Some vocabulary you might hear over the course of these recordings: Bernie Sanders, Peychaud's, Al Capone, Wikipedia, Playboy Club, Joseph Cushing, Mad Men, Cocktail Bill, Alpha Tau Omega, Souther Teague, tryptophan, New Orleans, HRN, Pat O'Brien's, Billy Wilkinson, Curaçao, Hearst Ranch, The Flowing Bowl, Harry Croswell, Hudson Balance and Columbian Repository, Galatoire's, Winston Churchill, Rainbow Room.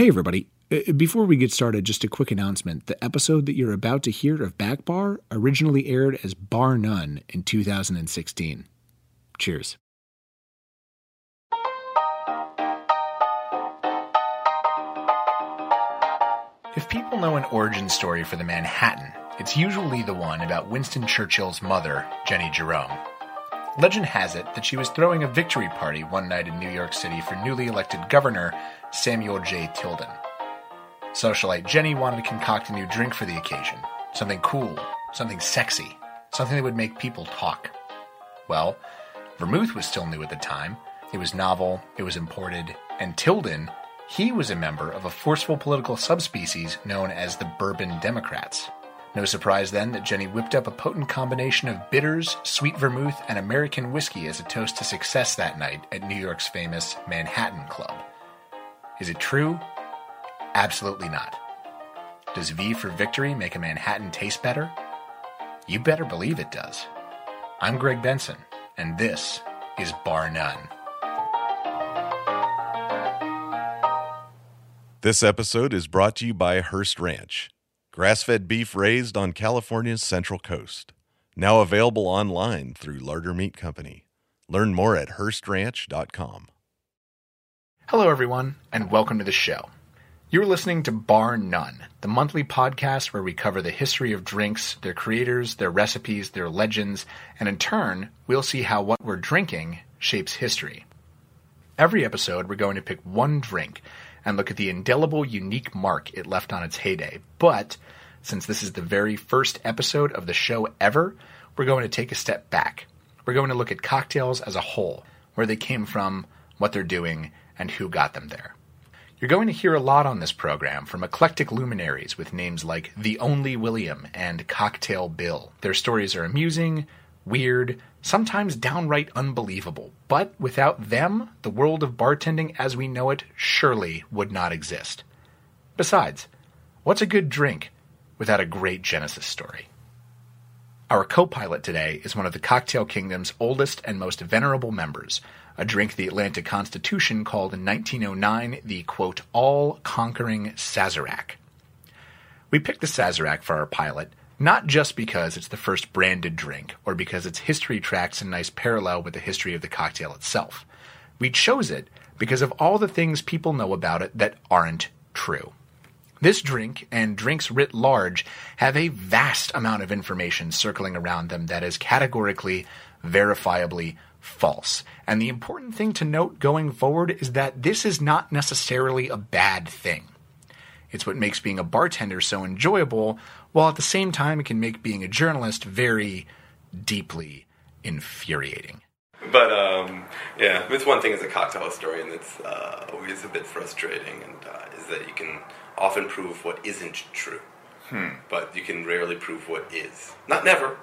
Hey, everybody. Before we get started, just a quick announcement. The episode that you're about to hear of Back Bar originally aired as Bar None in 2016. Cheers. If people know an origin story for the Manhattan, it's usually the one about Winston Churchill's mother, Jennie Jerome. Legend has it that she was throwing a victory party one night in New York City for newly elected governor Samuel J. Tilden. Socialite Jennie wanted to concoct a new drink for the occasion, something cool, something sexy, something that would make people talk. Well, vermouth was still new at the time. It was novel, it was imported, and Tilden, he was a member of a forceful political subspecies known as the Bourbon Democrats. No surprise then that Jennie whipped up a potent combination of bitters, sweet vermouth, and American whiskey as a toast to success that night at New York's famous Manhattan Club. Is it true? Absolutely not. Does V for victory make a Manhattan taste better? You better believe it does. I'm Greg Benson, and this is Bar None. This episode is brought to you by Hearst Ranch. Grass-fed beef raised on California's Central Coast. Now available online through Larder Meat Company. Learn more at HearstRanch.com. Hello, everyone, and welcome to the show. You're listening to Bar None, the monthly podcast where we cover the history of drinks, their creators, their recipes, their legends, and in turn, we'll see how what we're drinking shapes history. Every episode, we're going to pick one drink and look at the indelible, unique mark it left on its heyday. But since this is the very first episode of the show ever, we're going to take a step back. We're going to look at cocktails as a whole, where they came from, what they're doing, and who got them there. You're going to hear a lot on this program from eclectic luminaries with names like The Only William and Cocktail Bill. Their stories are amusing, weird, sometimes downright unbelievable, but without them, the world of bartending as we know it surely would not exist. Besides, what's a good drink without a great Genesis story? Our co-pilot today is one of the Cocktail Kingdom's oldest and most venerable members, a drink the Atlanta Constitution called in 1909 the, quote, all-conquering Sazerac. We picked the Sazerac for our pilot, not just because it's the first branded drink or because its history tracks a nice parallel with the history of the cocktail itself. We chose it because of all the things people know about it that aren't true. This drink, and drinks writ large, have a vast amount of information circling around them that is categorically, verifiably false. And the important thing to note going forward is that this is not necessarily a bad thing. It's what makes being a bartender so enjoyable, while at the same time it can make being a journalist very deeply infuriating. But, yeah, it's one thing as a cocktail historian that's always a bit frustrating, and is that you can often prove what isn't true, but you can rarely prove what is. Not never.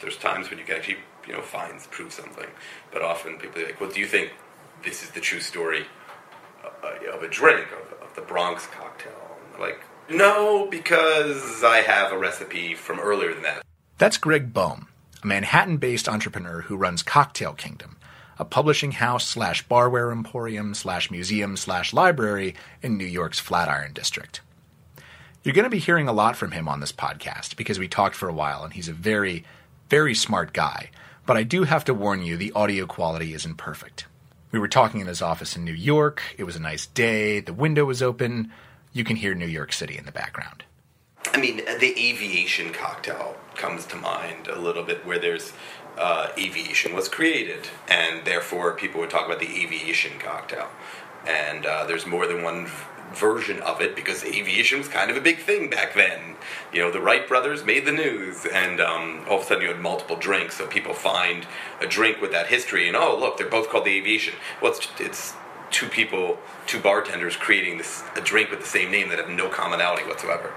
There's times when you can actually, prove something, but often people are like, well, do you think this is the true story of a drink, of the Bronx cocktail? Like, no, because I have a recipe from earlier than that. That's Greg Bohm, a Manhattan-based entrepreneur who runs Cocktail Kingdom, a publishing house / barware emporium / museum / library in New York's Flatiron District. You're going to be hearing a lot from him on this podcast because we talked for a while and he's a very, very smart guy. But I do have to warn you, the audio quality isn't perfect. We were talking in his office in New York. It was a nice day. The window was open. You can hear New York City in the background. I mean, the aviation cocktail comes to mind a little bit, where there's aviation was created, and therefore people would talk about the aviation cocktail. And there's more than one version of it because aviation was kind of a big thing back then. The Wright brothers made the news, and all of a sudden you had multiple drinks, so people find a drink with that history, and oh, look, they're both called the aviation. Well, it's two people, two bartenders creating a drink with the same name that have no commonality whatsoever.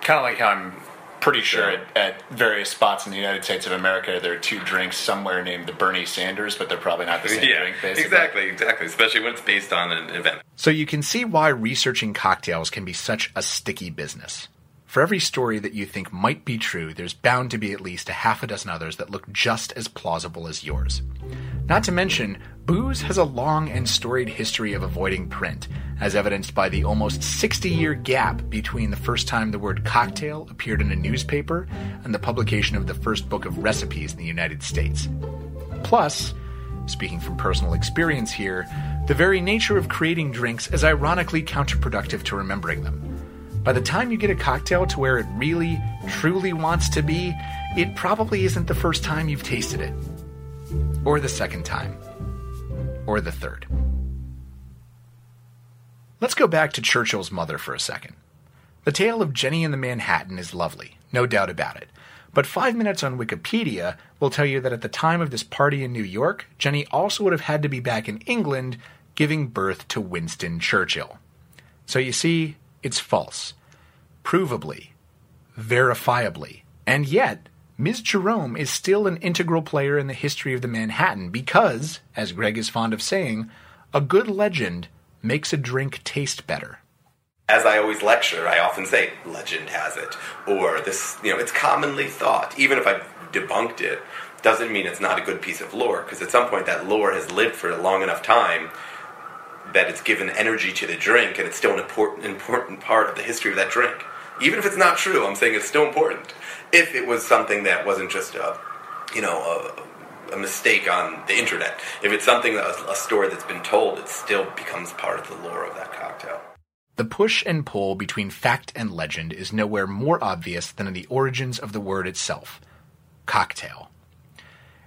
Kind of like how I'm pretty sure at various spots in the United States of America there are two drinks somewhere named the Bernie Sanders, but they're probably not the same drink, basically. Exactly, especially when it's based on an event. So you can see why researching cocktails can be such a sticky business. For every story that you think might be true, there's bound to be at least a half a dozen others that look just as plausible as yours. Not to mention, booze has a long and storied history of avoiding print, as evidenced by the almost 60-year gap between the first time the word cocktail appeared in a newspaper and the publication of the first book of recipes in the United States. Plus, speaking from personal experience here, the very nature of creating drinks is ironically counterproductive to remembering them. By the time you get a cocktail to where it really, truly wants to be, it probably isn't the first time you've tasted it. Or the second time. Or the third. Let's go back to Churchill's mother for a second. The tale of Jennie and the Manhattan is lovely, no doubt about it. But 5 minutes on Wikipedia will tell you that at the time of this party in New York, Jennie also would have had to be back in England giving birth to Winston Churchill. So you see, it's false. Provably. Verifiably. And yet, Ms. Jerome is still an integral player in the history of the Manhattan because, as Greg is fond of saying, a good legend makes a drink taste better. As I always lecture, I often say, legend has it, or this, it's commonly thought. Even if I've debunked it, doesn't mean it's not a good piece of lore, because at some point that lore has lived for a long enough time that it's given energy to the drink, and it's still an important part of the history of that drink. Even if it's not true, I'm saying it's still important. If it was something that wasn't just a mistake on the internet, if it's something that was a story that's been told, it still becomes part of the lore of that cocktail. The push and pull between fact and legend is nowhere more obvious than in the origins of the word itself, cocktail.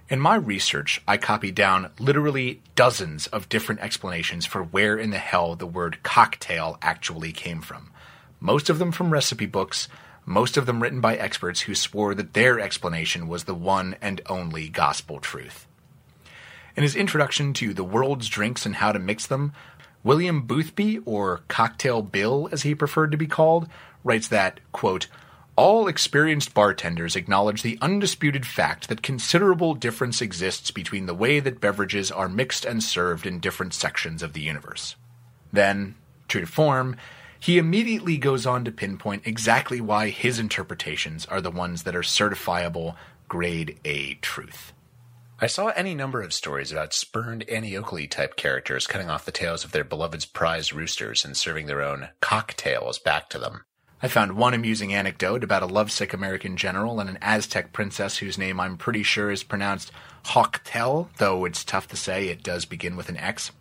In my research, I copied down literally dozens of different explanations for where in the hell the word cocktail actually came from. Most of them from recipe books, most of them written by experts who swore that their explanation was the one and only gospel truth. In his introduction to The World's Drinks and How to Mix Them, William Boothby, or Cocktail Bill as he preferred to be called, writes that, quote, "All experienced bartenders acknowledge the undisputed fact that considerable difference exists between the way that beverages are mixed and served in different sections of the universe." Then, true to form, he immediately goes on to pinpoint exactly why his interpretations are the ones that are certifiable grade A truth. I saw any number of stories about spurned Annie Oakley-type characters cutting off the tails of their beloved's prize roosters and serving their own cocktails back to them. I found one amusing anecdote about a lovesick American general and an Aztec princess whose name I'm pretty sure is pronounced Hochtel, though it's tough to say, it does begin with an X.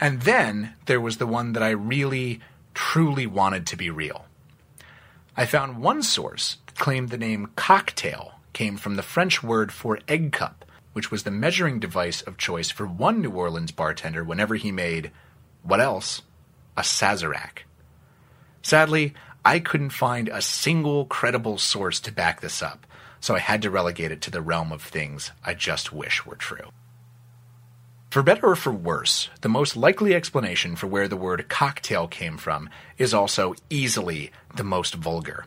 And then there was the one that I really, truly wanted to be real. I found one source that claimed the name cocktail came from the French word for egg cup, which was the measuring device of choice for one New Orleans bartender whenever he made, what else, a Sazerac. Sadly, I couldn't find a single credible source to back this up, so I had to relegate it to the realm of things I just wish were true. For better or for worse, the most likely explanation for where the word cocktail came from is also easily the most vulgar.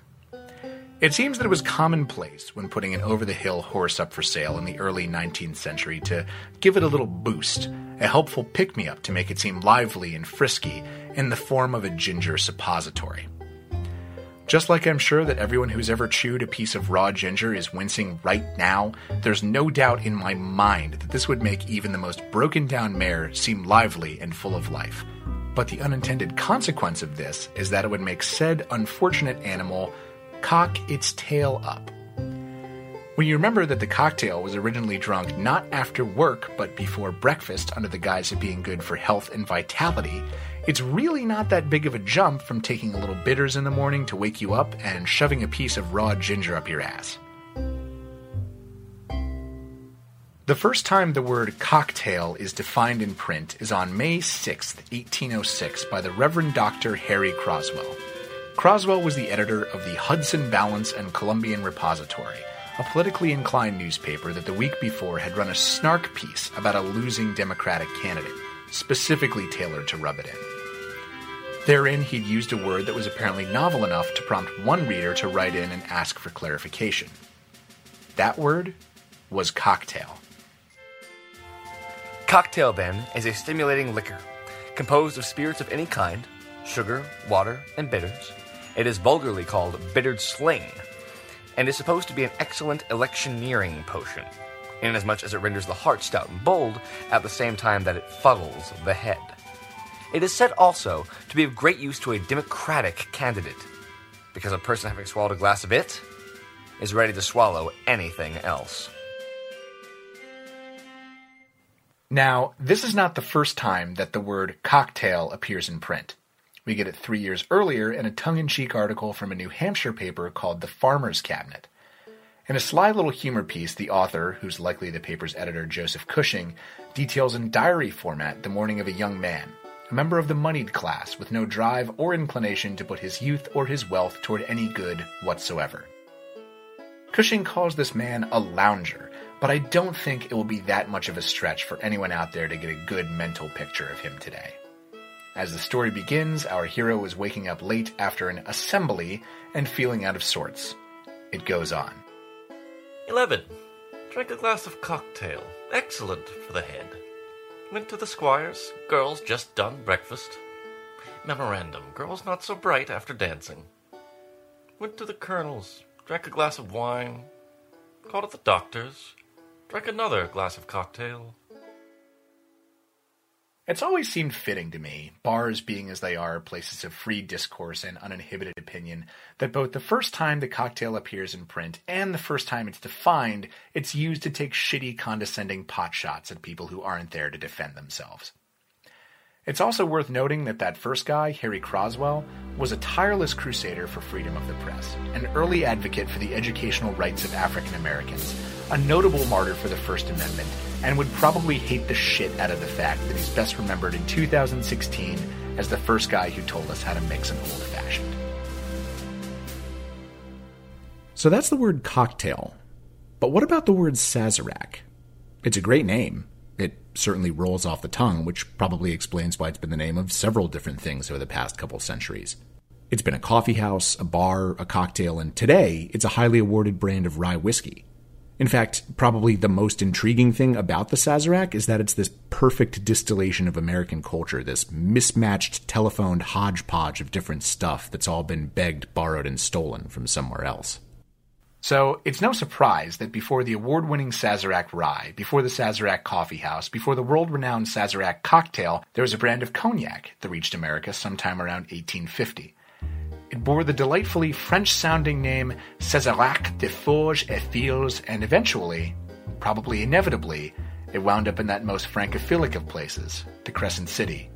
It seems that it was commonplace when putting an over-the-hill horse up for sale in the early 19th century to give it a little boost, a helpful pick-me-up to make it seem lively and frisky in the form of a ginger suppository. Just like I'm sure that everyone who's ever chewed a piece of raw ginger is wincing right now, there's no doubt in my mind that this would make even the most broken-down mare seem lively and full of life. But the unintended consequence of this is that it would make said unfortunate animal cock its tail up. When you remember that the cocktail was originally drunk not after work but before breakfast under the guise of being good for health and vitality, it's really not that big of a jump from taking a little bitters in the morning to wake you up and shoving a piece of raw ginger up your ass. The first time the word cocktail is defined in print is on May 6, 1806 by the Reverend Dr. Harry Croswell. Croswell was the editor of the Hudson Balance and Columbian Repository, a politically inclined newspaper that the week before had run a snark piece about a losing Democratic candidate, specifically tailored to rub it in. Therein, he'd used a word that was apparently novel enough to prompt one reader to write in and ask for clarification. That word was cocktail. Cocktail, then, is a stimulating liquor, composed of spirits of any kind, sugar, water, and bitters. It is vulgarly called bittered sling, and is supposed to be an excellent electioneering potion, inasmuch as it renders the heart stout and bold at the same time that it fuddles the head. It is said also to be of great use to a Democratic candidate, because a person having swallowed a glass of it is ready to swallow anything else. Now, this is not the first time that the word cocktail appears in print. We get it 3 years earlier in a tongue-in-cheek article from a New Hampshire paper called The Farmer's Cabinet. In a sly little humor piece, the author, who's likely the paper's editor Joseph Cushing, details in diary format the morning of a young man, a member of the moneyed class with no drive or inclination to put his youth or his wealth toward any good whatsoever. Cushing calls this man a lounger, but I don't think it will be that much of a stretch for anyone out there to get a good mental picture of him today. As the story begins, our hero is waking up late after an assembly and feeling out of sorts. It goes on. 11. Drank a glass of cocktail. Excellent for the head. Went to the squire's. Girls just done breakfast. Memorandum. Girls not so bright after dancing. Went to the colonel's. Drank a glass of wine. Called at the doctor's. Drank another glass of cocktail. It's always seemed fitting to me, bars being as they are places of free discourse and uninhibited opinion, that both the first time the cocktail appears in print and the first time it's defined, it's used to take shitty, condescending potshots at people who aren't there to defend themselves. It's also worth noting that that first guy, Harry Croswell, was a tireless crusader for freedom of the press, an early advocate for the educational rights of African Americans, a notable martyr for the First Amendment, and would probably hate the shit out of the fact that he's best remembered in 2016 as the first guy who told us how to mix an old-fashioned. So that's the word cocktail. But what about the word Sazerac? It's a great name. It certainly rolls off the tongue, which probably explains why it's been the name of several different things over the past couple centuries. It's been a coffee house, a bar, a cocktail, and today it's a highly awarded brand of rye whiskey. In fact, probably the most intriguing thing about the Sazerac is that it's this perfect distillation of American culture, this mismatched, telephoned hodgepodge of different stuff that's all been begged, borrowed, and stolen from somewhere else. So it's no surprise that before the award-winning Sazerac Rye, before the Sazerac Coffee House, before the world-renowned Sazerac Cocktail, there was a brand of cognac that reached America sometime around 1850. It bore the delightfully French-sounding name Sazerac de Forges et Fils, and eventually, probably inevitably, it wound up in that most francophilic of places, the Crescent City,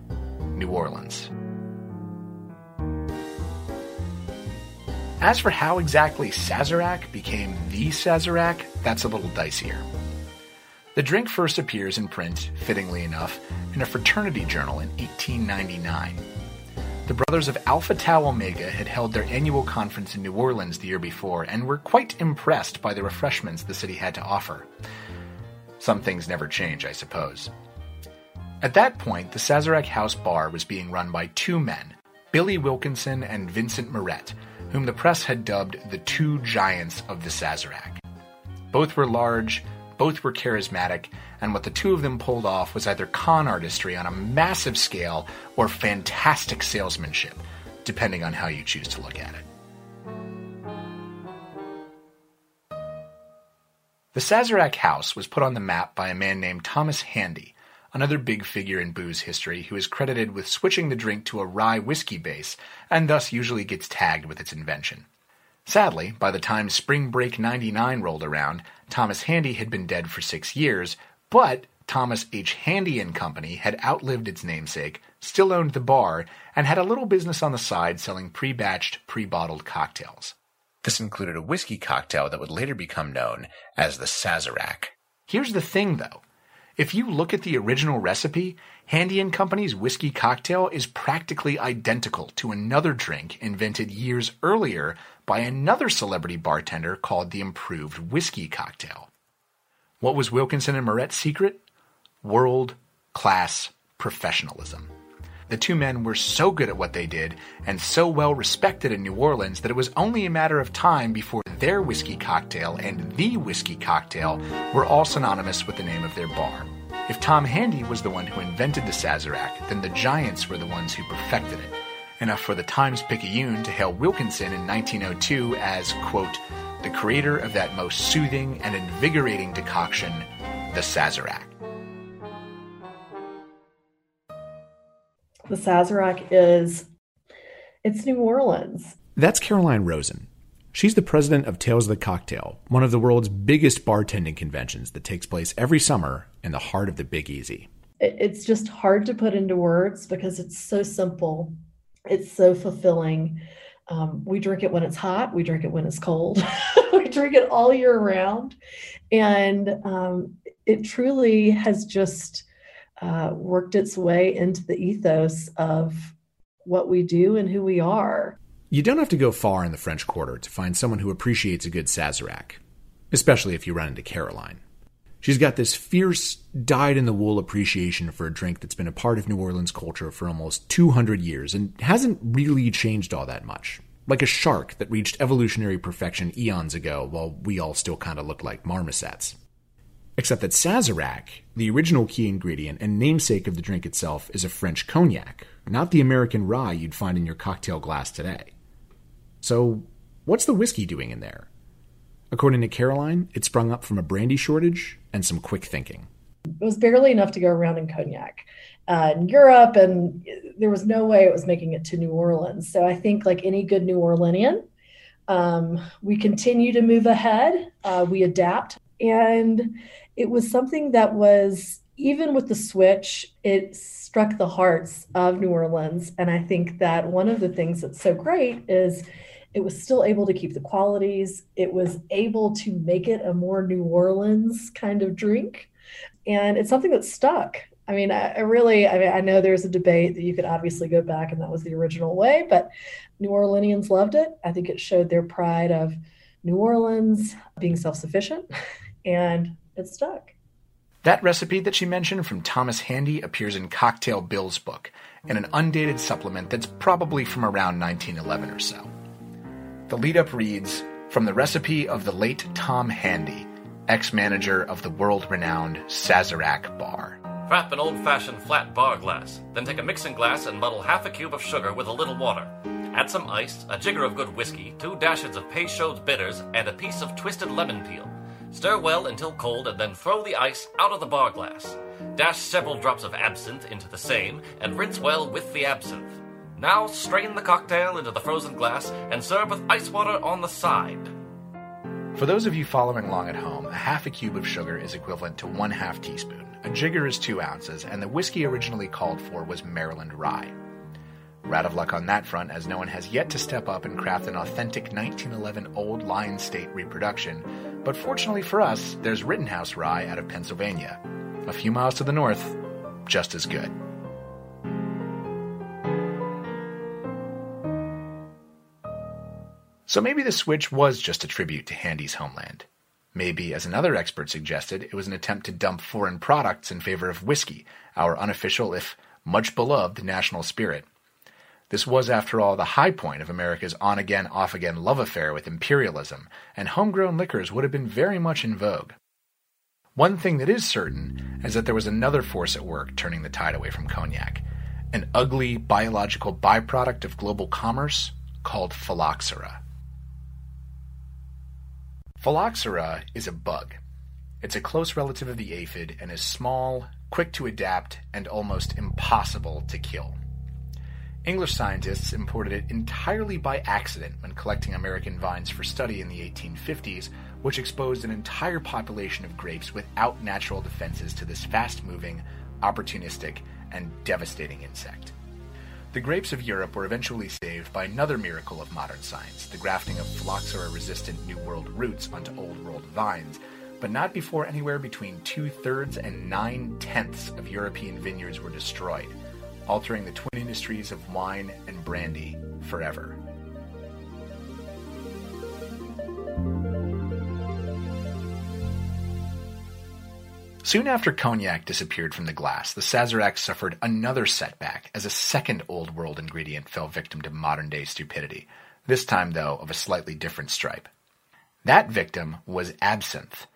New Orleans. As for how exactly Sazerac became the Sazerac, that's a little dicier. The drink first appears in print, fittingly enough, in a fraternity journal in 1899. The brothers of Alpha Tau Omega had held their annual conference in New Orleans the year before and were quite impressed by the refreshments the city had to offer. Some things never change, I suppose. At that point, the Sazerac House Bar was being run by two men, Billy Wilkinson and Vincent Moret, whom the press had dubbed the two giants of the Sazerac. Both were large, both were charismatic, and what the two of them pulled off was either con artistry on a massive scale or fantastic salesmanship, depending on how you choose to look at it. The Sazerac House was put on the map by a man named Thomas Handy, another big figure in booze history who is credited with switching the drink to a rye whiskey base and thus usually gets tagged with its invention. Sadly, by the time Spring Break 99 rolled around, Thomas Handy had been dead for 6 years, but Thomas H. Handy & Company had outlived its namesake, still owned the bar, and had a little business on the side selling pre-batched, pre-bottled cocktails. This included a whiskey cocktail that would later become known as the Sazerac. Here's the thing, though. If you look at the original recipe, Handy & Company's whiskey cocktail is practically identical to another drink invented years earlier by another celebrity bartender called the Improved Whiskey Cocktail. What was Wilkinson and Moret's secret? World-class professionalism. The two men were so good at what they did and so well respected in New Orleans that it was only a matter of time before their whiskey cocktail and the whiskey cocktail were all synonymous with the name of their bar. If Tom Handy was the one who invented the Sazerac, then the giants were the ones who perfected it. Enough for the Times-Picayune to hail Wilkinson in 1902 as, quote, the creator of that most soothing and invigorating decoction, the Sazerac. the Sazerac is, it's New Orleans. That's Caroline Rosen. She's the president of Tales of the Cocktail, one of the world's biggest bartending conventions that takes place every summer in the heart of the Big Easy. It's just hard to put into words because it's so simple. It's so fulfilling. We drink it when it's hot. We drink it when it's cold. We drink it all year round. And it truly has just worked its way into the ethos of what we do and who we are. You don't have to go far in the French Quarter to find someone who appreciates a good Sazerac, especially if you run into Caroline. She's got this fierce, dyed-in-the-wool appreciation for a drink that's been a part of New Orleans culture for almost 200 years and hasn't really changed all that much, like a shark that reached evolutionary perfection eons ago while we all still kind of look like marmosets. Except that Sazerac, the original key ingredient and namesake of the drink itself, is a French cognac, not the American rye you'd find in your cocktail glass today. So what's the whiskey doing in there? According to Caroline, it sprung up from a brandy shortage and some quick thinking. It was barely enough to go around in cognac in Europe, and there was no way it was making it to New Orleans. So I think like any good New Orleanian, we continue to move ahead. We adapt. And it was something that was, even with the switch, it struck the hearts of New Orleans. And I think that one of the things that's so great is it was still able to keep the qualities. It was able to make it a more New Orleans kind of drink. And it's something that stuck. I mean, I know there's a debate that you could obviously go back and that was the original way, but New Orleanians loved it. I think it showed their pride of New Orleans being self-sufficient, and it stuck. That recipe that she mentioned from Thomas Handy appears in Cocktail Bill's book in an undated supplement that's probably from around 1911 or so. The lead-up reads, from the recipe of the late Tom Handy, ex-manager of the world-renowned Sazerac Bar. Frap an old-fashioned flat bar glass, then take a mixing glass and muddle half a cube of sugar with a little water. Add some ice, a jigger of good whiskey, 2 dashes of Peychaud's bitters, and a piece of twisted lemon peel. Stir well until cold and then throw the ice out of the bar glass. Dash several drops of absinthe into the same and rinse well with the absinthe. Now strain the cocktail into the frozen glass and serve with ice water on the side. For those of you following along at home, a half a cube of sugar is equivalent to 1/2 teaspoon. A jigger is 2 ounces, and the whiskey originally called for was Maryland rye. We're out of luck on that front, as no one has yet to step up and craft an authentic 1911 Old Line State reproduction. But fortunately for us, there's Rittenhouse rye out of Pennsylvania. A few miles to the north, just as good. So maybe the switch was just a tribute to Handy's homeland. Maybe, as another expert suggested, it was an attempt to dump foreign products in favor of whiskey, our unofficial, if much-beloved, national spirit. This was, after all, the high point of America's on-again, off-again love affair with imperialism, and homegrown liquors would have been very much in vogue. One thing that is certain is that there was another force at work turning the tide away from cognac, an ugly biological byproduct of global commerce called phylloxera. Phylloxera is a bug. It's a close relative of the aphid and is small, quick to adapt, and almost impossible to kill. English scientists imported it entirely by accident when collecting American vines for study in the 1850s, which exposed an entire population of grapes without natural defenses to this fast-moving, opportunistic, and devastating insect. The grapes of Europe were eventually saved by another miracle of modern science, the grafting of phylloxera-resistant New World roots onto Old World vines, but not before anywhere between 2/3 and 9/10 of European vineyards were destroyed, altering the twin industries of wine and brandy forever. Soon after cognac disappeared from the glass, the Sazerac suffered another setback as a second Old World ingredient fell victim to modern-day stupidity, this time, though, of a slightly different stripe. That victim was absinthe.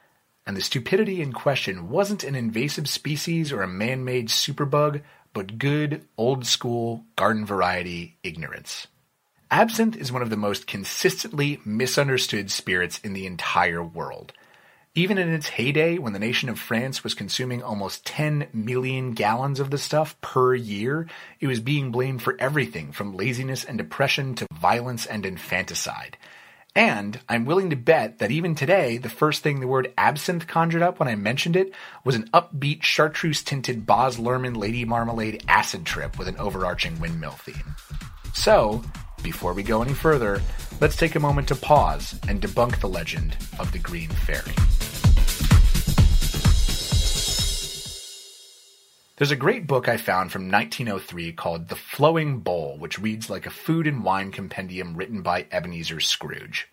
And the stupidity in question wasn't an invasive species or a man-made superbug, but good, old-school, garden-variety ignorance. Absinthe is one of the most consistently misunderstood spirits in the entire world. Even in its heyday, when the nation of France was consuming almost 10 million gallons of the stuff per year, it was being blamed for everything from laziness and depression to violence and infanticide. And I'm willing to bet that even today, the first thing the word absinthe conjured up when I mentioned it was an upbeat, chartreuse-tinted Boz Lerman Lady Marmalade acid trip with an overarching windmill theme. So, before we go any further, let's take a moment to pause and debunk the legend of the Green Fairy. There's a great book I found from 1903 called The Flowing Bowl, which reads like a food and wine compendium written by Ebenezer Scrooge.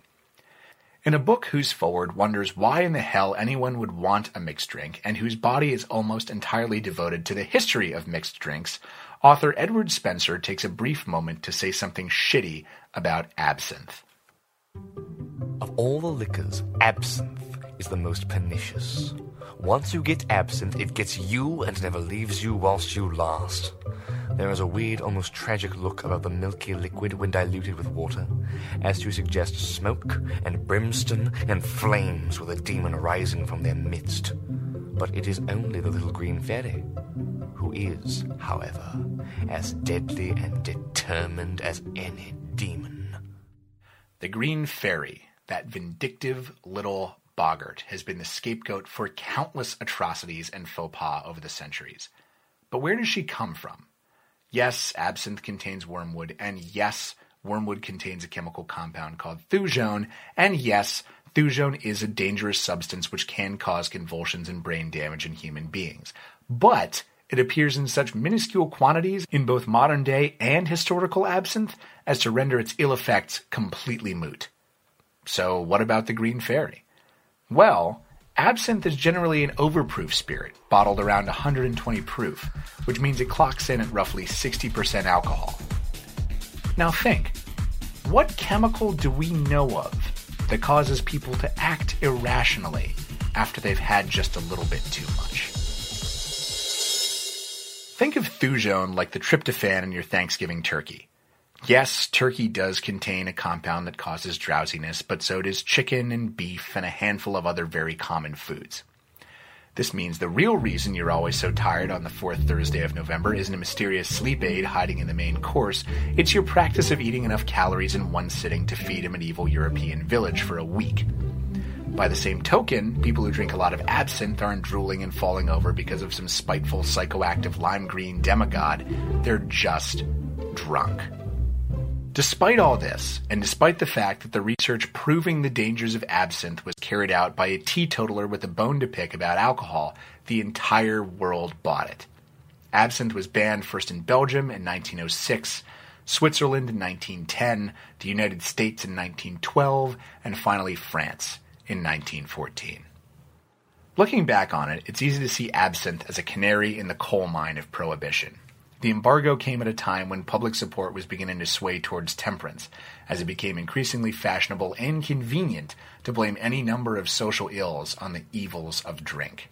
In a book whose forward wonders why in the hell anyone would want a mixed drink, and whose body is almost entirely devoted to the history of mixed drinks, author Edward Spencer takes a brief moment to say something shitty about absinthe. Of all the liquors, absinthe is the most pernicious. Once you get absinthe, it gets you and never leaves you whilst you last. There is a weird, almost tragic look about the milky liquid when diluted with water, as to suggest smoke and brimstone and flames with a demon rising from their midst. But it is only the little green fairy, who is, however, as deadly and determined as any demon. The Green Fairy, that vindictive little boggart, has been the scapegoat for countless atrocities and faux pas over the centuries. But where does she come from? Yes, absinthe contains wormwood, and yes, wormwood contains a chemical compound called thujone, and yes, thujone is a dangerous substance which can cause convulsions and brain damage in human beings. But it appears in such minuscule quantities in both modern-day and historical absinthe as to render its ill effects completely moot. So what about the Green Fairy? Well, absinthe is generally an overproof spirit, bottled around 120 proof, which means it clocks in at roughly 60% alcohol. Now think, what chemical do we know of that causes people to act irrationally after they've had just a little bit too much? Think of thujone like the tryptophan in your Thanksgiving turkey. Yes, turkey does contain a compound that causes drowsiness, but so does chicken and beef and a handful of other very common foods. This means the real reason you're always so tired on the fourth Thursday of November isn't a mysterious sleep aid hiding in the main course. It's your practice of eating enough calories in one sitting to feed a medieval European village for a week. By the same token, people who drink a lot of absinthe aren't drooling and falling over because of some spiteful, psychoactive lime green demigod. They're just drunk. Despite all this, and despite the fact that the research proving the dangers of absinthe was carried out by a teetotaler with a bone to pick about alcohol, the entire world bought it. Absinthe was banned first in Belgium in 1906, Switzerland in 1910, the United States in 1912, and finally France in 1914. Looking back on it, it's easy to see absinthe as a canary in the coal mine of prohibition. The embargo came at a time when public support was beginning to sway towards temperance, as it became increasingly fashionable and convenient to blame any number of social ills on the evils of drink.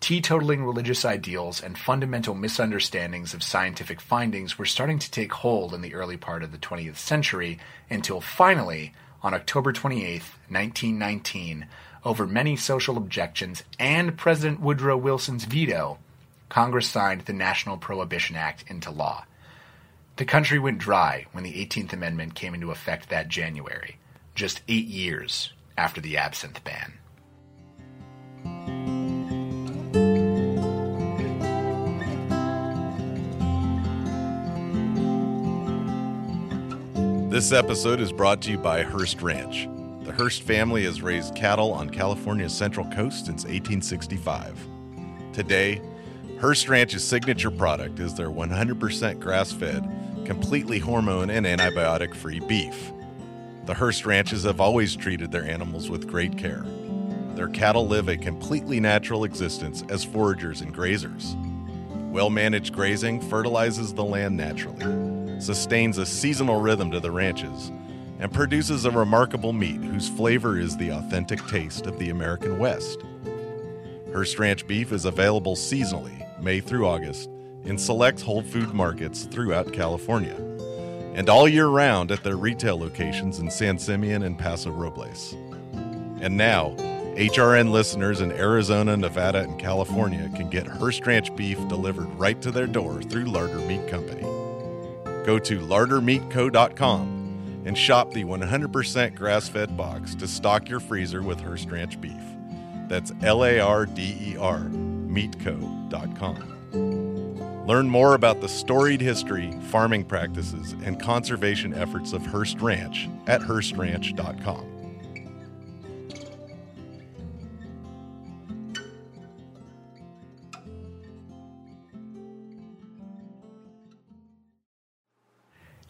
Teetotaling religious ideals and fundamental misunderstandings of scientific findings were starting to take hold in the early part of the 20th century until finally, on October 28, 1919, over many social objections and President Woodrow Wilson's veto, Congress signed the National Prohibition Act into law. The country went dry when the 18th Amendment came into effect that January, just 8 years after the absinthe ban. This episode is brought to you by Hearst Ranch. The Hearst family has raised cattle on California's Central Coast since 1865. Today, Hearst Ranch's signature product is their 100% grass-fed, completely hormone and antibiotic-free beef. The Hearst Ranches have always treated their animals with great care. Their cattle live a completely natural existence as foragers and grazers. Well-managed grazing fertilizes the land naturally, sustains a seasonal rhythm to the ranches, and produces a remarkable meat whose flavor is the authentic taste of the American West. Hearst Ranch beef is available seasonally, May through August, in select whole food markets throughout California, and all year round at their retail locations in San Simeon and Paso Robles. And now, HRN listeners in Arizona, Nevada, and California can get Hearst Ranch beef delivered right to their door through Larder Meat Company. Go to lardermeatco.com and shop the 100% grass-fed box to stock your freezer with Hearst Ranch beef. That's L-A-R-D-E-R, meatco.com. Learn more about the storied history, farming practices, and conservation efforts of Hearst Ranch at hearstranch.com.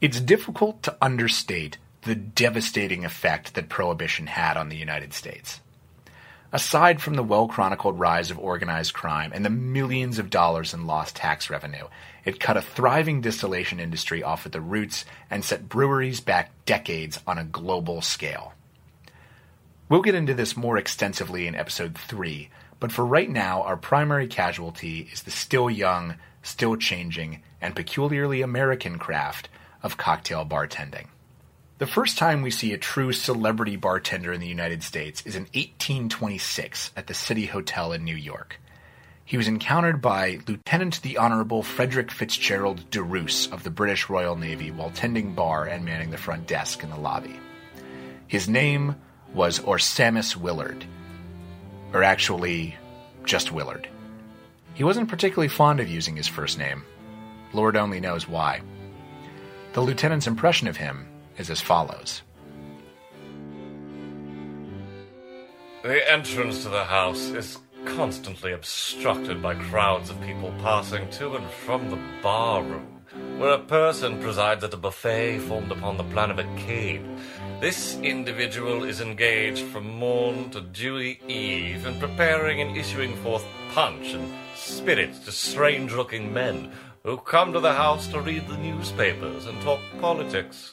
It's difficult to understate the devastating effect that Prohibition had on the United States. Aside from the well-chronicled rise of organized crime and the millions of dollars in lost tax revenue, it cut a thriving distillation industry off at the roots and set breweries back decades on a global scale. We'll get into this more extensively in Episode 3, but for right now, our primary casualty is the still young, still changing, and peculiarly American craft of cocktail bartending. The first time we see a true celebrity bartender in the United States is in 1826 at the City Hotel in New York. He was encountered by Lieutenant the Honorable Frederick Fitzgerald DeRoos of the British Royal Navy while tending bar and manning the front desk in the lobby. His name was Orsamus Willard, or actually just Willard. He wasn't particularly fond of using his first name. Lord only knows why. The lieutenant's impression of him is as follows. The entrance to the house is constantly obstructed by crowds of people passing to and from the bar room, where a person presides at a buffet formed upon the plan of a cave. This individual is engaged from morn to dewy eve in preparing and issuing forth punch and spirits to strange-looking men, who come to the house to read the newspapers and talk politics.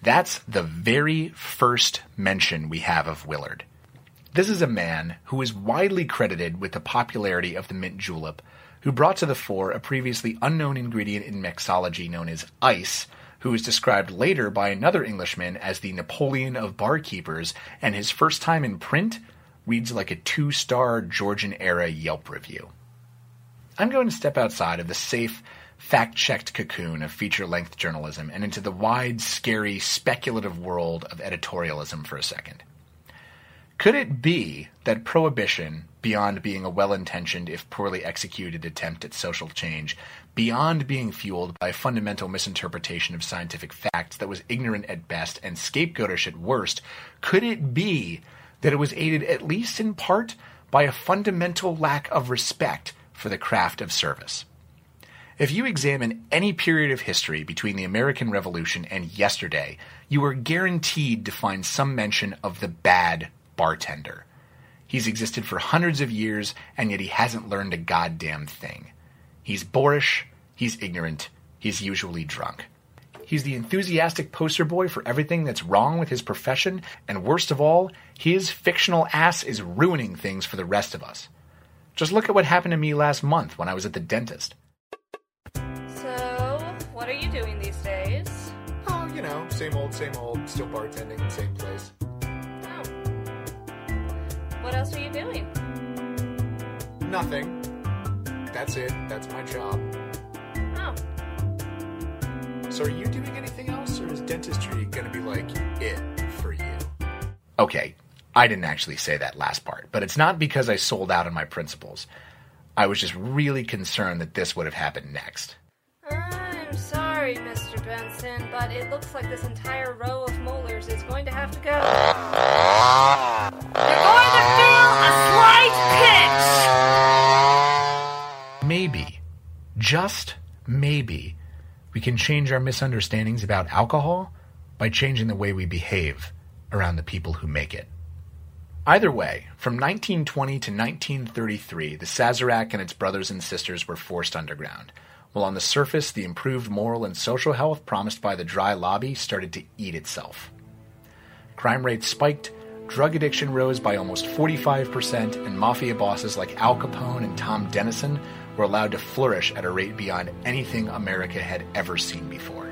That's the very first mention we have of Willard. This is a man who is widely credited with the popularity of the mint julep, who brought to the fore a previously unknown ingredient in mixology known as ice, who is described later by another Englishman as the Napoleon of barkeepers, and his first time in print reads like a 2-star Georgian-era Yelp review. I'm going to step outside of the safe, fact-checked cocoon of feature-length journalism and into the wide, scary, speculative world of editorialism for a second. Could it be that Prohibition, beyond being a well-intentioned, if poorly executed, attempt at social change, beyond being fueled by a fundamental misinterpretation of scientific facts that was ignorant at best and scapegoatish at worst, could it be that it was aided at least in part by a fundamental lack of respect for the craft of service? If you examine any period of history between the American Revolution and yesterday, you are guaranteed to find some mention of the bad bartender. He's existed for hundreds of years, and yet he hasn't learned a goddamn thing. He's boorish, he's ignorant, he's usually drunk. He's the enthusiastic poster boy for everything that's wrong with his profession, and worst of all, his fictional ass is ruining things for the rest of us. Just look at what happened to me last month when I was at the dentist. So, what are you doing these days? Oh, you know, same old, still bartending, same place. Oh. What else are you doing? Nothing. That's it. That's my job. Oh. So are you doing anything else, or is dentistry gonna be, like, it for you? Okay, I didn't actually say that last part, but it's not because I sold out on my principles. I was just really concerned that this would have happened next. I'm sorry, Mr. Benson, but it looks like this entire row of molars is going to have to go. You're going to feel a slight pinch! Maybe, just maybe, we can change our misunderstandings about alcohol by changing the way we behave around the people who make it. Either way, from 1920 to 1933, the Sazerac and its brothers and sisters were forced underground, while on the surface, the improved moral and social health promised by the dry lobby started to eat itself. Crime rates spiked, drug addiction rose by almost 45%, and mafia bosses like Al Capone and Tom Dennison were allowed to flourish at a rate beyond anything America had ever seen before.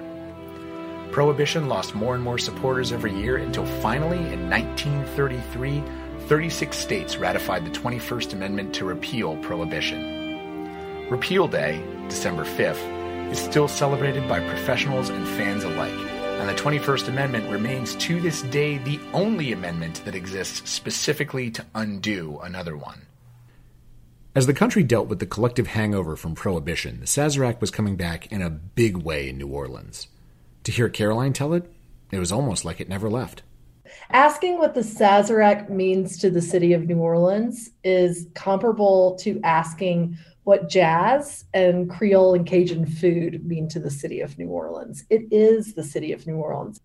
Prohibition lost more and more supporters every year until finally, in 1933, 36 states ratified the 21st Amendment to repeal Prohibition. Repeal Day, December 5th, is still celebrated by professionals and fans alike, and the 21st Amendment remains to this day the only amendment that exists specifically to undo another one. As the country dealt with the collective hangover from Prohibition, the Sazerac was coming back in a big way in New Orleans. To hear Caroline tell it, it was almost like it never left. Asking what the Sazerac means to the city of New Orleans is comparable to asking what jazz and Creole and Cajun food mean to the city of New Orleans. It is the city of New Orleans.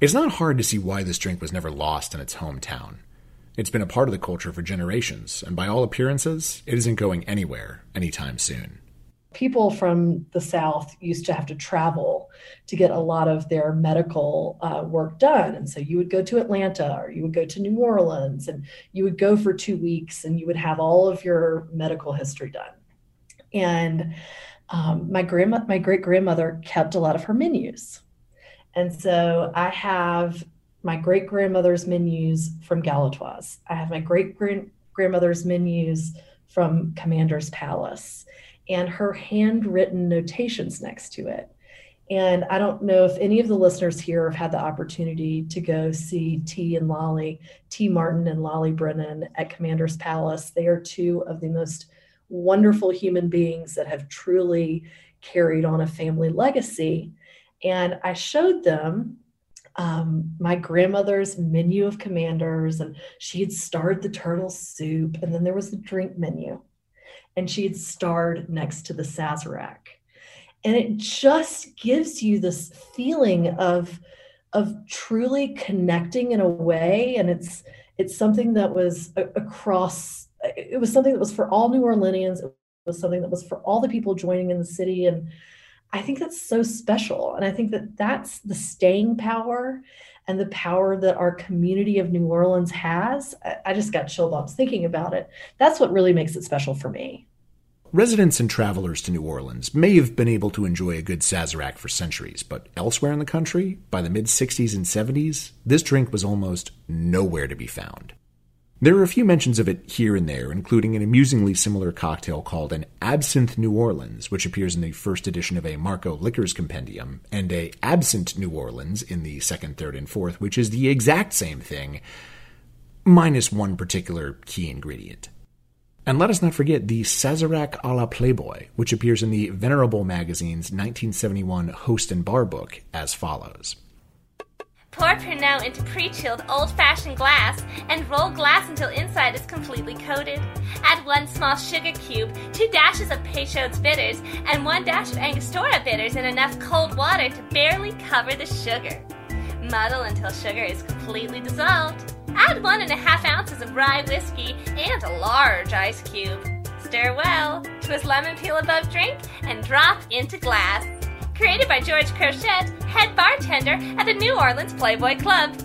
It's not hard to see why this drink was never lost in its hometown. It's been a part of the culture for generations, and by all appearances, it isn't going anywhere anytime soon. People from the South used to have to travel to get a lot of their medical work done. And so you would go to Atlanta or you would go to New Orleans, and you would go for 2 weeks and you would have all of your medical history done. And my great-grandmother kept a lot of her menus. And so I have my great-grandmother's menus from Galatoire's. I have my great-grandmother's menus from Commander's Palace and her handwritten notations next to it. And I don't know if any of the listeners here have had the opportunity to go see T. Martin and Lolly Brennan at Commander's Palace. They are two of the most wonderful human beings that have truly carried on a family legacy. And I showed them my grandmother's menu of Commanders, and she had starred the turtle soup, and then there was the drink menu, and she had starred next to the Sazerac. And it just gives you this feeling of truly connecting in a way, and it's something that was across. It was something that was for all New Orleanians. It was something that was for all the people joining in the city. And I think that's so special. And I think that that's the staying power and the power that our community of New Orleans has. I just got chill bumps thinking about it. That's what really makes it special for me. Residents and travelers to New Orleans may have been able to enjoy a good Sazerac for centuries, but elsewhere in the country, by the mid-60s and 70s, this drink was almost nowhere to be found. There are a few mentions of it here and there, including an amusingly similar cocktail called an Absinthe New Orleans, which appears in the first edition of a Marco Liquors Compendium, and a Absinthe New Orleans in the second, third, and fourth, which is the exact same thing, minus one particular key ingredient. And let us not forget the Sazerac a la Playboy, which appears in the venerable magazine's 1971 Host and Bar book as follows. Pour Pernod into pre-chilled old-fashioned glass and roll glass until inside is completely coated. Add one small sugar cube, 2 dashes of Peychaud's bitters, and 1 dash of Angostura bitters in enough cold water to barely cover the sugar. Muddle until sugar is completely dissolved. Add 1.5 ounces of rye whiskey and a large ice cube. Stir well, twist lemon peel above drink, and drop into glass. Created by George Crochette, head bartender at the New Orleans Playboy Club.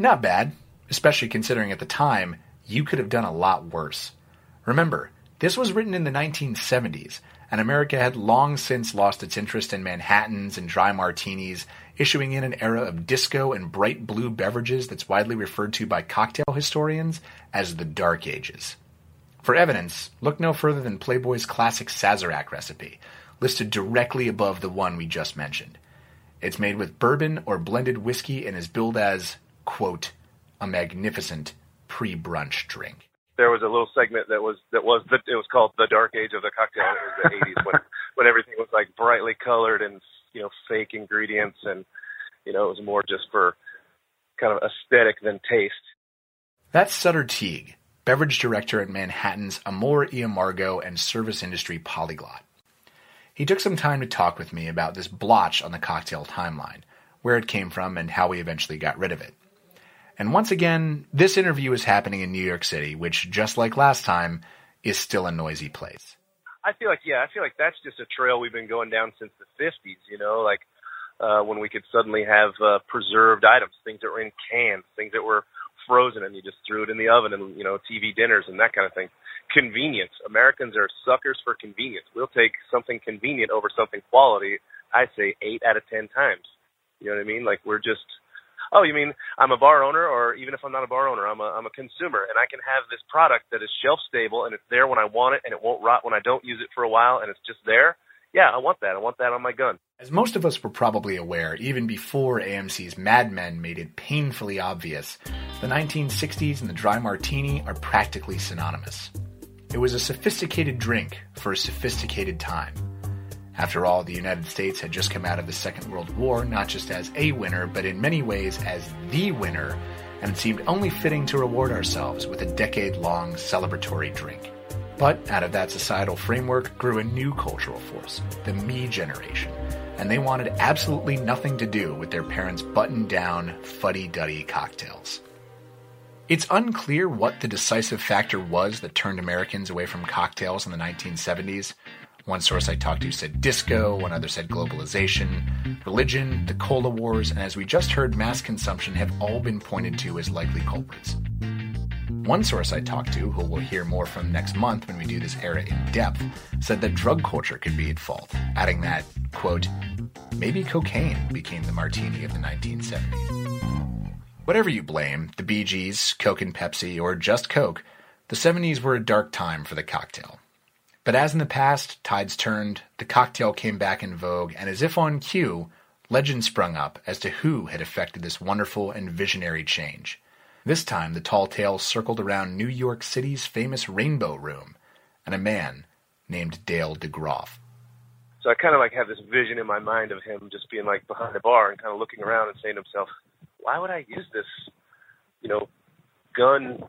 Not bad, especially considering at the time, you could have done a lot worse. Remember, this was written in the 1970s, and America had long since lost its interest in Manhattans and dry martinis, issuing in an era of disco and bright blue beverages that's widely referred to by cocktail historians as the Dark Ages. For evidence, look no further than Playboy's classic Sazerac recipe, listed directly above the one we just mentioned. It's made with bourbon or blended whiskey and is billed as, quote, a magnificent pre-brunch drink. There was a little segment it was called the Dark Age of the Cocktail. It was the 80s when everything was like brightly colored and, you know, fake ingredients, and, you know, it was more just for kind of aesthetic than taste. That's Sutter Teague, beverage director at Manhattan's Amor y Amargo and service industry polyglot. He took some time to talk with me about this blotch on the cocktail timeline, where it came from, and how we eventually got rid of it. And once again, this interview is happening in New York City, which, just like last time, is still a noisy place. I feel like that's just a trail we've been going down since the 50s, you know, like when we could suddenly have preserved items, things that were in cans, things that were frozen, and you just threw it in the oven, and, you know, TV dinners and that kind of thing. Convenience. Americans are suckers for convenience. We'll take something convenient over something quality, I say 8 out of 10 times. You know what I mean? Like, we're just, oh, you mean I'm a bar owner, or even if I'm not a bar owner, I'm a consumer, and I can have this product that is shelf stable and it's there when I want it and it won't rot when I don't use it for a while and it's just there. Yeah, I want that. I want that on my gun. As most of us were probably aware, even before AMC's Mad Men made it painfully obvious, the 1960s and the dry martini are practically synonymous. It was a sophisticated drink for a sophisticated time. After all, the United States had just come out of the Second World War, not just as a winner, but in many ways as the winner, and it seemed only fitting to reward ourselves with a decade-long celebratory drink. But out of that societal framework grew a new cultural force, the Me Generation, and they wanted absolutely nothing to do with their parents' button-down, fuddy-duddy cocktails. It's unclear what the decisive factor was that turned Americans away from cocktails in the 1970s. One source I talked to said disco, one other said globalization, religion, the cola wars, and as we just heard, mass consumption have all been pointed to as likely culprits. One source I talked to, who we'll hear more from next month when we do this era in depth, said that drug culture could be at fault, adding that, quote, maybe cocaine became the martini of the 1970s. Whatever you blame, the Bee Gees, Coke and Pepsi, or just Coke, the 70s were a dark time for the cocktail. But as in the past, tides turned, the cocktail came back in vogue, and as if on cue, legend sprung up as to who had effected this wonderful and visionary change. This time, the tall tale circled around New York City's famous Rainbow Room, and a man named Dale DeGroff. So I kind of like have this vision in my mind of him just being like behind the bar and kind of looking around and saying to himself, why would I use this, gun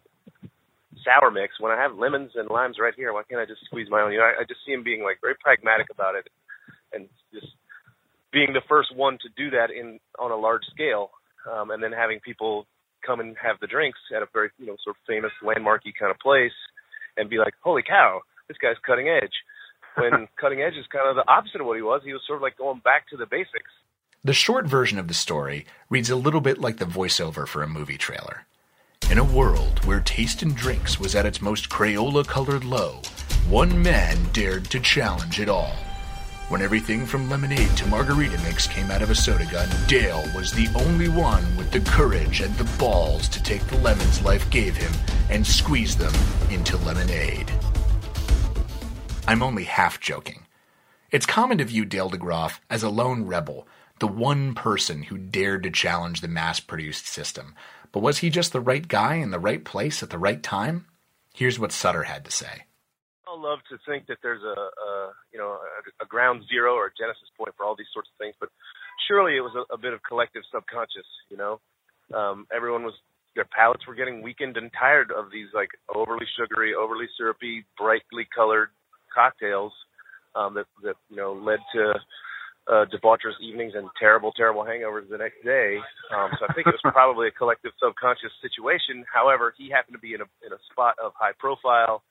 sour mix when I have lemons and limes right here? Why can't I just squeeze my own? I just see him being like very pragmatic about it and just being the first one to do that on a large scale, and then having people come and have the drinks at a very, sort of famous landmarky kind of place and be like, holy cow, this guy's cutting edge. When cutting edge is kind of the opposite of what he was sort of like going back to the basics. The short version of the story reads a little bit like the voiceover for a movie trailer. In a world where taste in drinks was at its most Crayola-colored low, one man dared to challenge it all. When everything from lemonade to margarita mix came out of a soda gun, Dale was the only one with the courage and the balls to take the lemons life gave him and squeeze them into lemonade. I'm only half joking. It's common to view Dale DeGroff as a lone rebel, the one person who dared to challenge the mass-produced system. But was he just the right guy in the right place at the right time? Here's what Sutter had to say. I love to think that there's a ground zero or a genesis point for all these sorts of things, but surely it was a bit of collective subconscious. Everyone was, their palates were getting weakened and tired of these like overly sugary, overly syrupy, brightly colored cocktails that led to debaucherous evenings and terrible hangovers the next day. So I think it was probably a collective subconscious situation. However, he happened to be in a spot of high profile.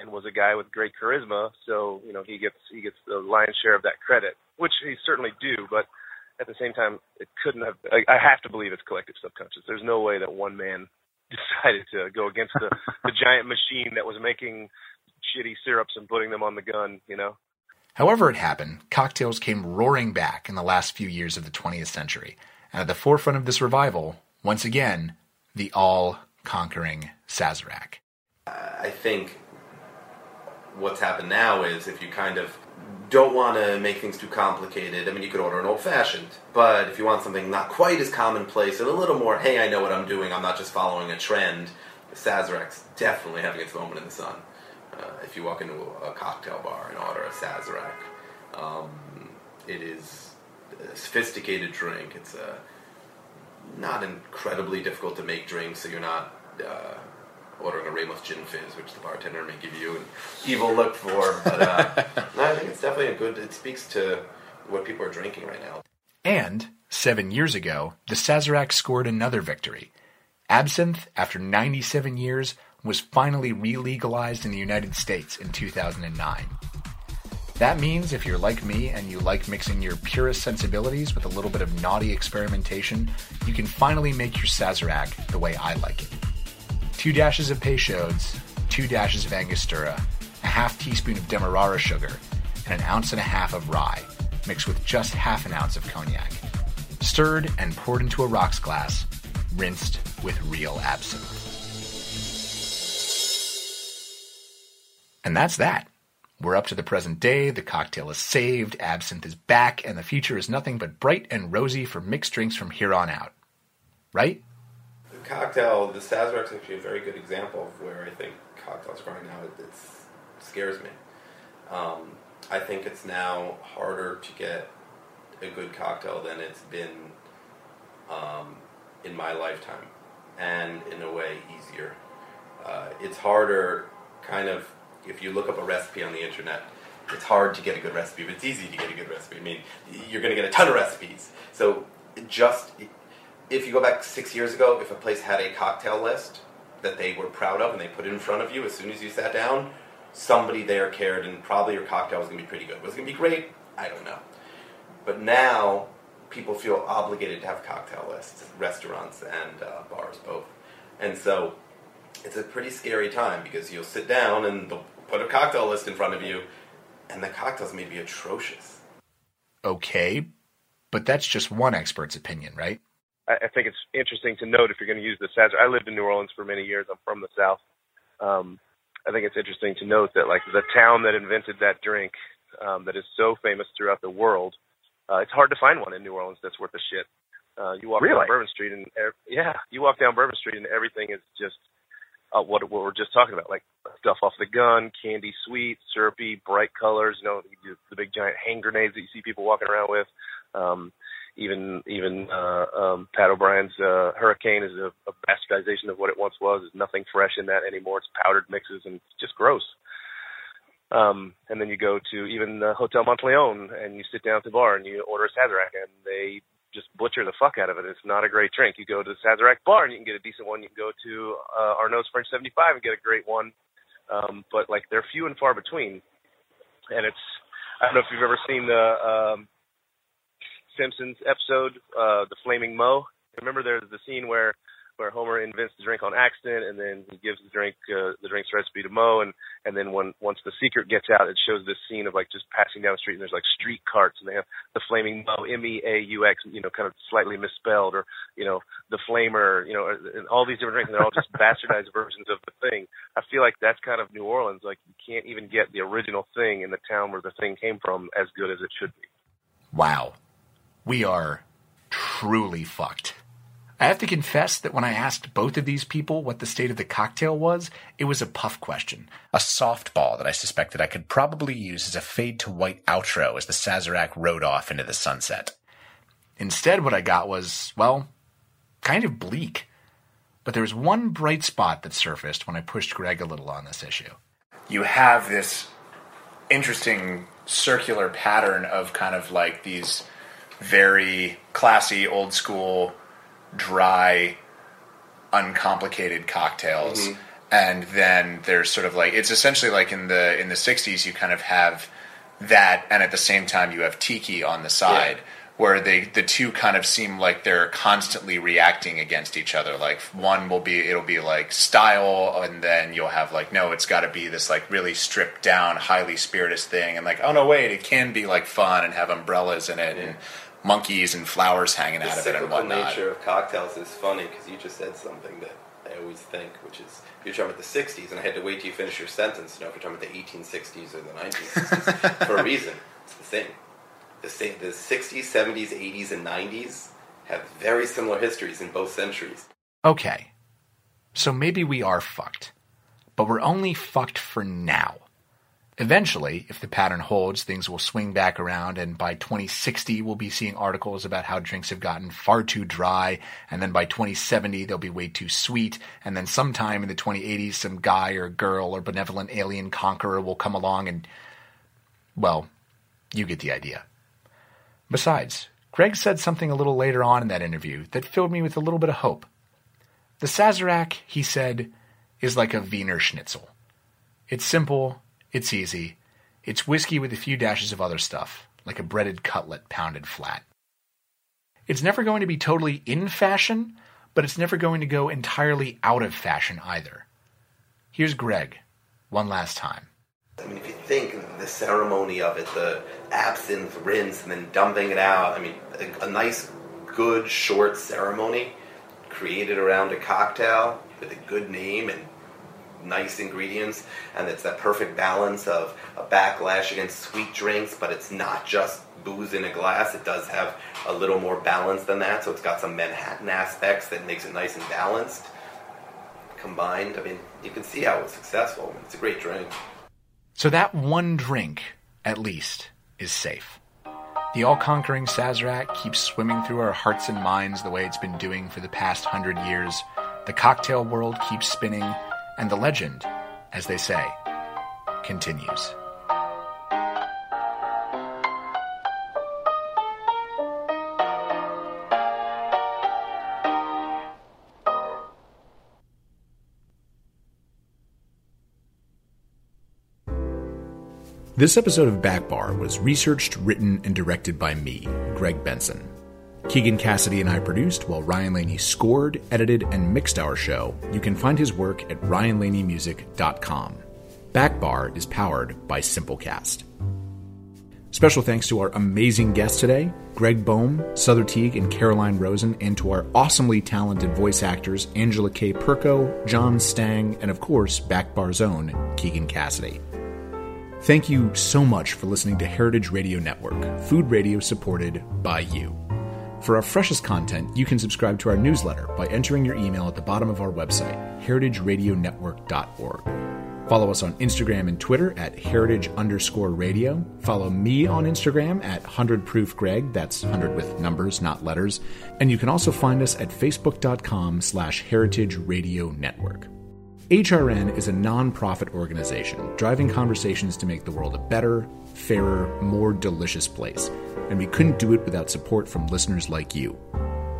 And was a guy with great charisma, so he gets the lion's share of that credit, which he certainly do. But at the same time, it couldn't have. I have to believe it's collective subconscious. There's no way that one man decided to go against the giant machine that was making shitty syrups and putting them on the gun. However it happened, cocktails came roaring back in the last few years of the 20th century, and at the forefront of this revival, once again, the all-conquering Sazerac. I think what's happened now is if you kind of don't want to make things too complicated, I mean, you could order an old-fashioned, but if you want something not quite as commonplace and a little more, hey, I know what I'm doing, I'm not just following a trend, Sazerac's definitely having its moment in the sun. If you walk into a cocktail bar and order a Sazerac, it is a sophisticated drink. It's not incredibly difficult to make drinks, so you're not ordering a Ramos Gin Fizz, which the bartender may give you an evil look for. But no, I think it's definitely it speaks to what people are drinking right now. And 7 years ago, the Sazerac scored another victory. Absinthe, after 97 years, was finally re-legalized in the United States in 2009. That means if you're like me and you like mixing your purest sensibilities with a little bit of naughty experimentation, you can finally make your Sazerac the way I like it. 2 dashes of Peychaud's, 2 dashes of Angostura, a half teaspoon of Demerara sugar, and an ounce and a half of rye, mixed with just half an ounce of cognac. stirred and poured into a rocks glass, rinsed with real absinthe. And that's that. We're up to the present day, the cocktail is saved, absinthe is back, and the future is nothing but bright and rosy for mixed drinks from here on out. Right? The cocktail, the Sazerac is actually a very good example of where I think cocktails right now, it scares me. I think it's now harder to get a good cocktail than it's been in my lifetime, and in a way easier. It's harder, kind of, if you look up a recipe on the internet, it's hard to get a good recipe, but it's easy to get a good recipe. I mean, you're going to get a ton of recipes. So just, if you go back 6 years ago, if a place had a cocktail list that they were proud of and they put it in front of you as soon as you sat down, somebody there cared, and probably your cocktail was going to be pretty good. Was it going to be great? I don't know. But now, people feel obligated to have cocktail lists, restaurants and bars, both. And so, it's a pretty scary time, because you'll sit down and they'll put a cocktail list in front of you, and the cocktails may be atrocious. Okay, but that's just one expert's opinion, right? I think it's interesting to note if you're going to use the Sazerac. I lived in New Orleans for many years. I'm from the South. I think it's interesting to note that, like, the town that invented that drink that is so famous throughout the world, it's hard to find one in New Orleans that's worth a shit. You walk down Bourbon Street, and you walk down Bourbon Street, and everything is just what we're just talking about, like stuff off the gun, candy, sweet, syrupy, bright colors. You know, the big giant hand grenades that you see people walking around with. Even Pat O'Brien's Hurricane is a bastardization of what it once was. There's nothing fresh in that anymore. It's powdered mixes, and it's just gross. And then you go to even Hotel Monteleone, and you sit down at the bar, and you order a Sazerac, and they just butcher the fuck out of it. It's not a great drink. You go to the Sazerac bar, and you can get a decent one. You can go to Arnaud's French 75 and get a great one. But, like, they're few and far between. And it's – I don't know if you've ever seen the Simpsons episode, The Flaming Moe. Remember there's the scene where Homer invents the drink on accident, and then he gives the drink's recipe to Moe, and then once the secret gets out, it shows this scene of, like, just passing down the street, and there's, like, street carts, and they have the Flaming Moe, M-E-A-U-X, you know, kind of slightly misspelled, or, you know, the Flamer, you know, and all these different drinks, and they're all just bastardized versions of the thing. I feel like that's kind of New Orleans. Like, you can't even get the original thing in the town where the thing came from as good as it should be. Wow. We are truly fucked. I have to confess that when I asked both of these people what the state of the cocktail was, it was a puff question, a softball that I suspected I could probably use as a fade-to-white outro as the Sazerac rode off into the sunset. Instead, what I got was, well, kind of bleak. But there was one bright spot that surfaced when I pushed Greg a little on this issue. You have this interesting circular pattern of kind of like these very classy, old-school, dry, uncomplicated cocktails, mm-hmm. and then there's sort of like, it's essentially like in the 60s you kind of have that, and at the same time you have tiki on the side, yeah. where the two kind of seem like they're constantly reacting against each other. Like, one will be, it'll be like style, and then you'll have like, no, it's got to be this like really stripped down, highly spirited thing, and like, oh no, wait, it can be like fun and have umbrellas in it, yeah. and monkeys and flowers hanging out of it and whatnot. The nature of cocktails is funny, because you just said something that I always think, which is, you're talking about the 60s, and I had to wait till you finish your sentence to know if you're talking about the 1860s or the 1960s, for a reason. It's the same. The 60s, 70s, 80s, and 90s have very similar histories in both centuries. Okay, so maybe we are fucked, but we're only fucked for now. Eventually, if the pattern holds, things will swing back around, and by 2060 we'll be seeing articles about how drinks have gotten far too dry, and then by 2070 they'll be way too sweet, and then sometime in the 2080s some guy or girl or benevolent alien conqueror will come along and, well, you get the idea. Besides, Greg said something a little later on in that interview that filled me with a little bit of hope. The Sazerac, he said, is like a Wiener Schnitzel. It's simple. It's easy. It's whiskey with a few dashes of other stuff, like a breaded cutlet pounded flat. It's never going to be totally in fashion, but it's never going to go entirely out of fashion either. Here's Greg, one last time. I mean, if you think the ceremony of it, the absinthe rinse and then dumping it out, I mean, a nice good short ceremony created around a cocktail with a good name and nice ingredients, and it's that perfect balance of a backlash against sweet drinks, but it's not just booze in a glass. It does have a little more balance than that, so it's got some Manhattan aspects that makes it nice and balanced. Combined, I mean, you can see how it's successful. It's a great drink. So that one drink, at least, is safe. The all-conquering Sazerac keeps swimming through our hearts and minds the way it's been doing for the past 100 years. The cocktail world keeps spinning, and the legend, as they say, continues. This episode of Back Bar was researched, written, and directed by me, Greg Benson. Keegan Cassidy and I produced, while Ryan Laney scored, edited, and mixed our show. You can find his work at ryanlaneymusic.com. Back Bar is powered by Simplecast. Special thanks to our amazing guests today, Greg Bohm, Souther Teague, and Caroline Rosen, and to our awesomely talented voice actors, Angela K. Perko, John Stang, and of course, Back Bar's own, Keegan Cassidy. Thank you so much for listening to Heritage Radio Network, food radio supported by you. For our freshest content, you can subscribe to our newsletter by entering your email at the bottom of our website, heritageradionetwork.org. Follow us on Instagram and Twitter at heritage_radio. Follow me on Instagram at 100proofgreg, that's 100 with numbers, not letters. And you can also find us at facebook.com/heritageradionetwork. HRN is a nonprofit organization driving conversations to make the world a better, fairer, more delicious place, and we couldn't do it without support from listeners like you.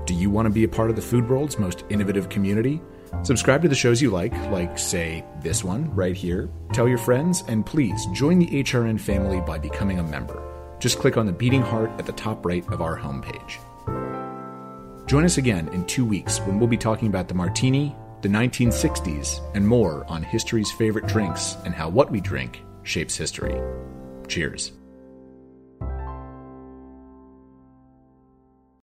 Do you want to be a part of the food world's most innovative community? Subscribe to the shows you like, say, this one right here. Tell your friends, and please join the HRN family by becoming a member. Just click on the beating heart at the top right of our homepage. Join us again in 2 weeks when we'll be talking about the martini, the 1960s, and more on history's favorite drinks and how what we drink shapes history. Cheers.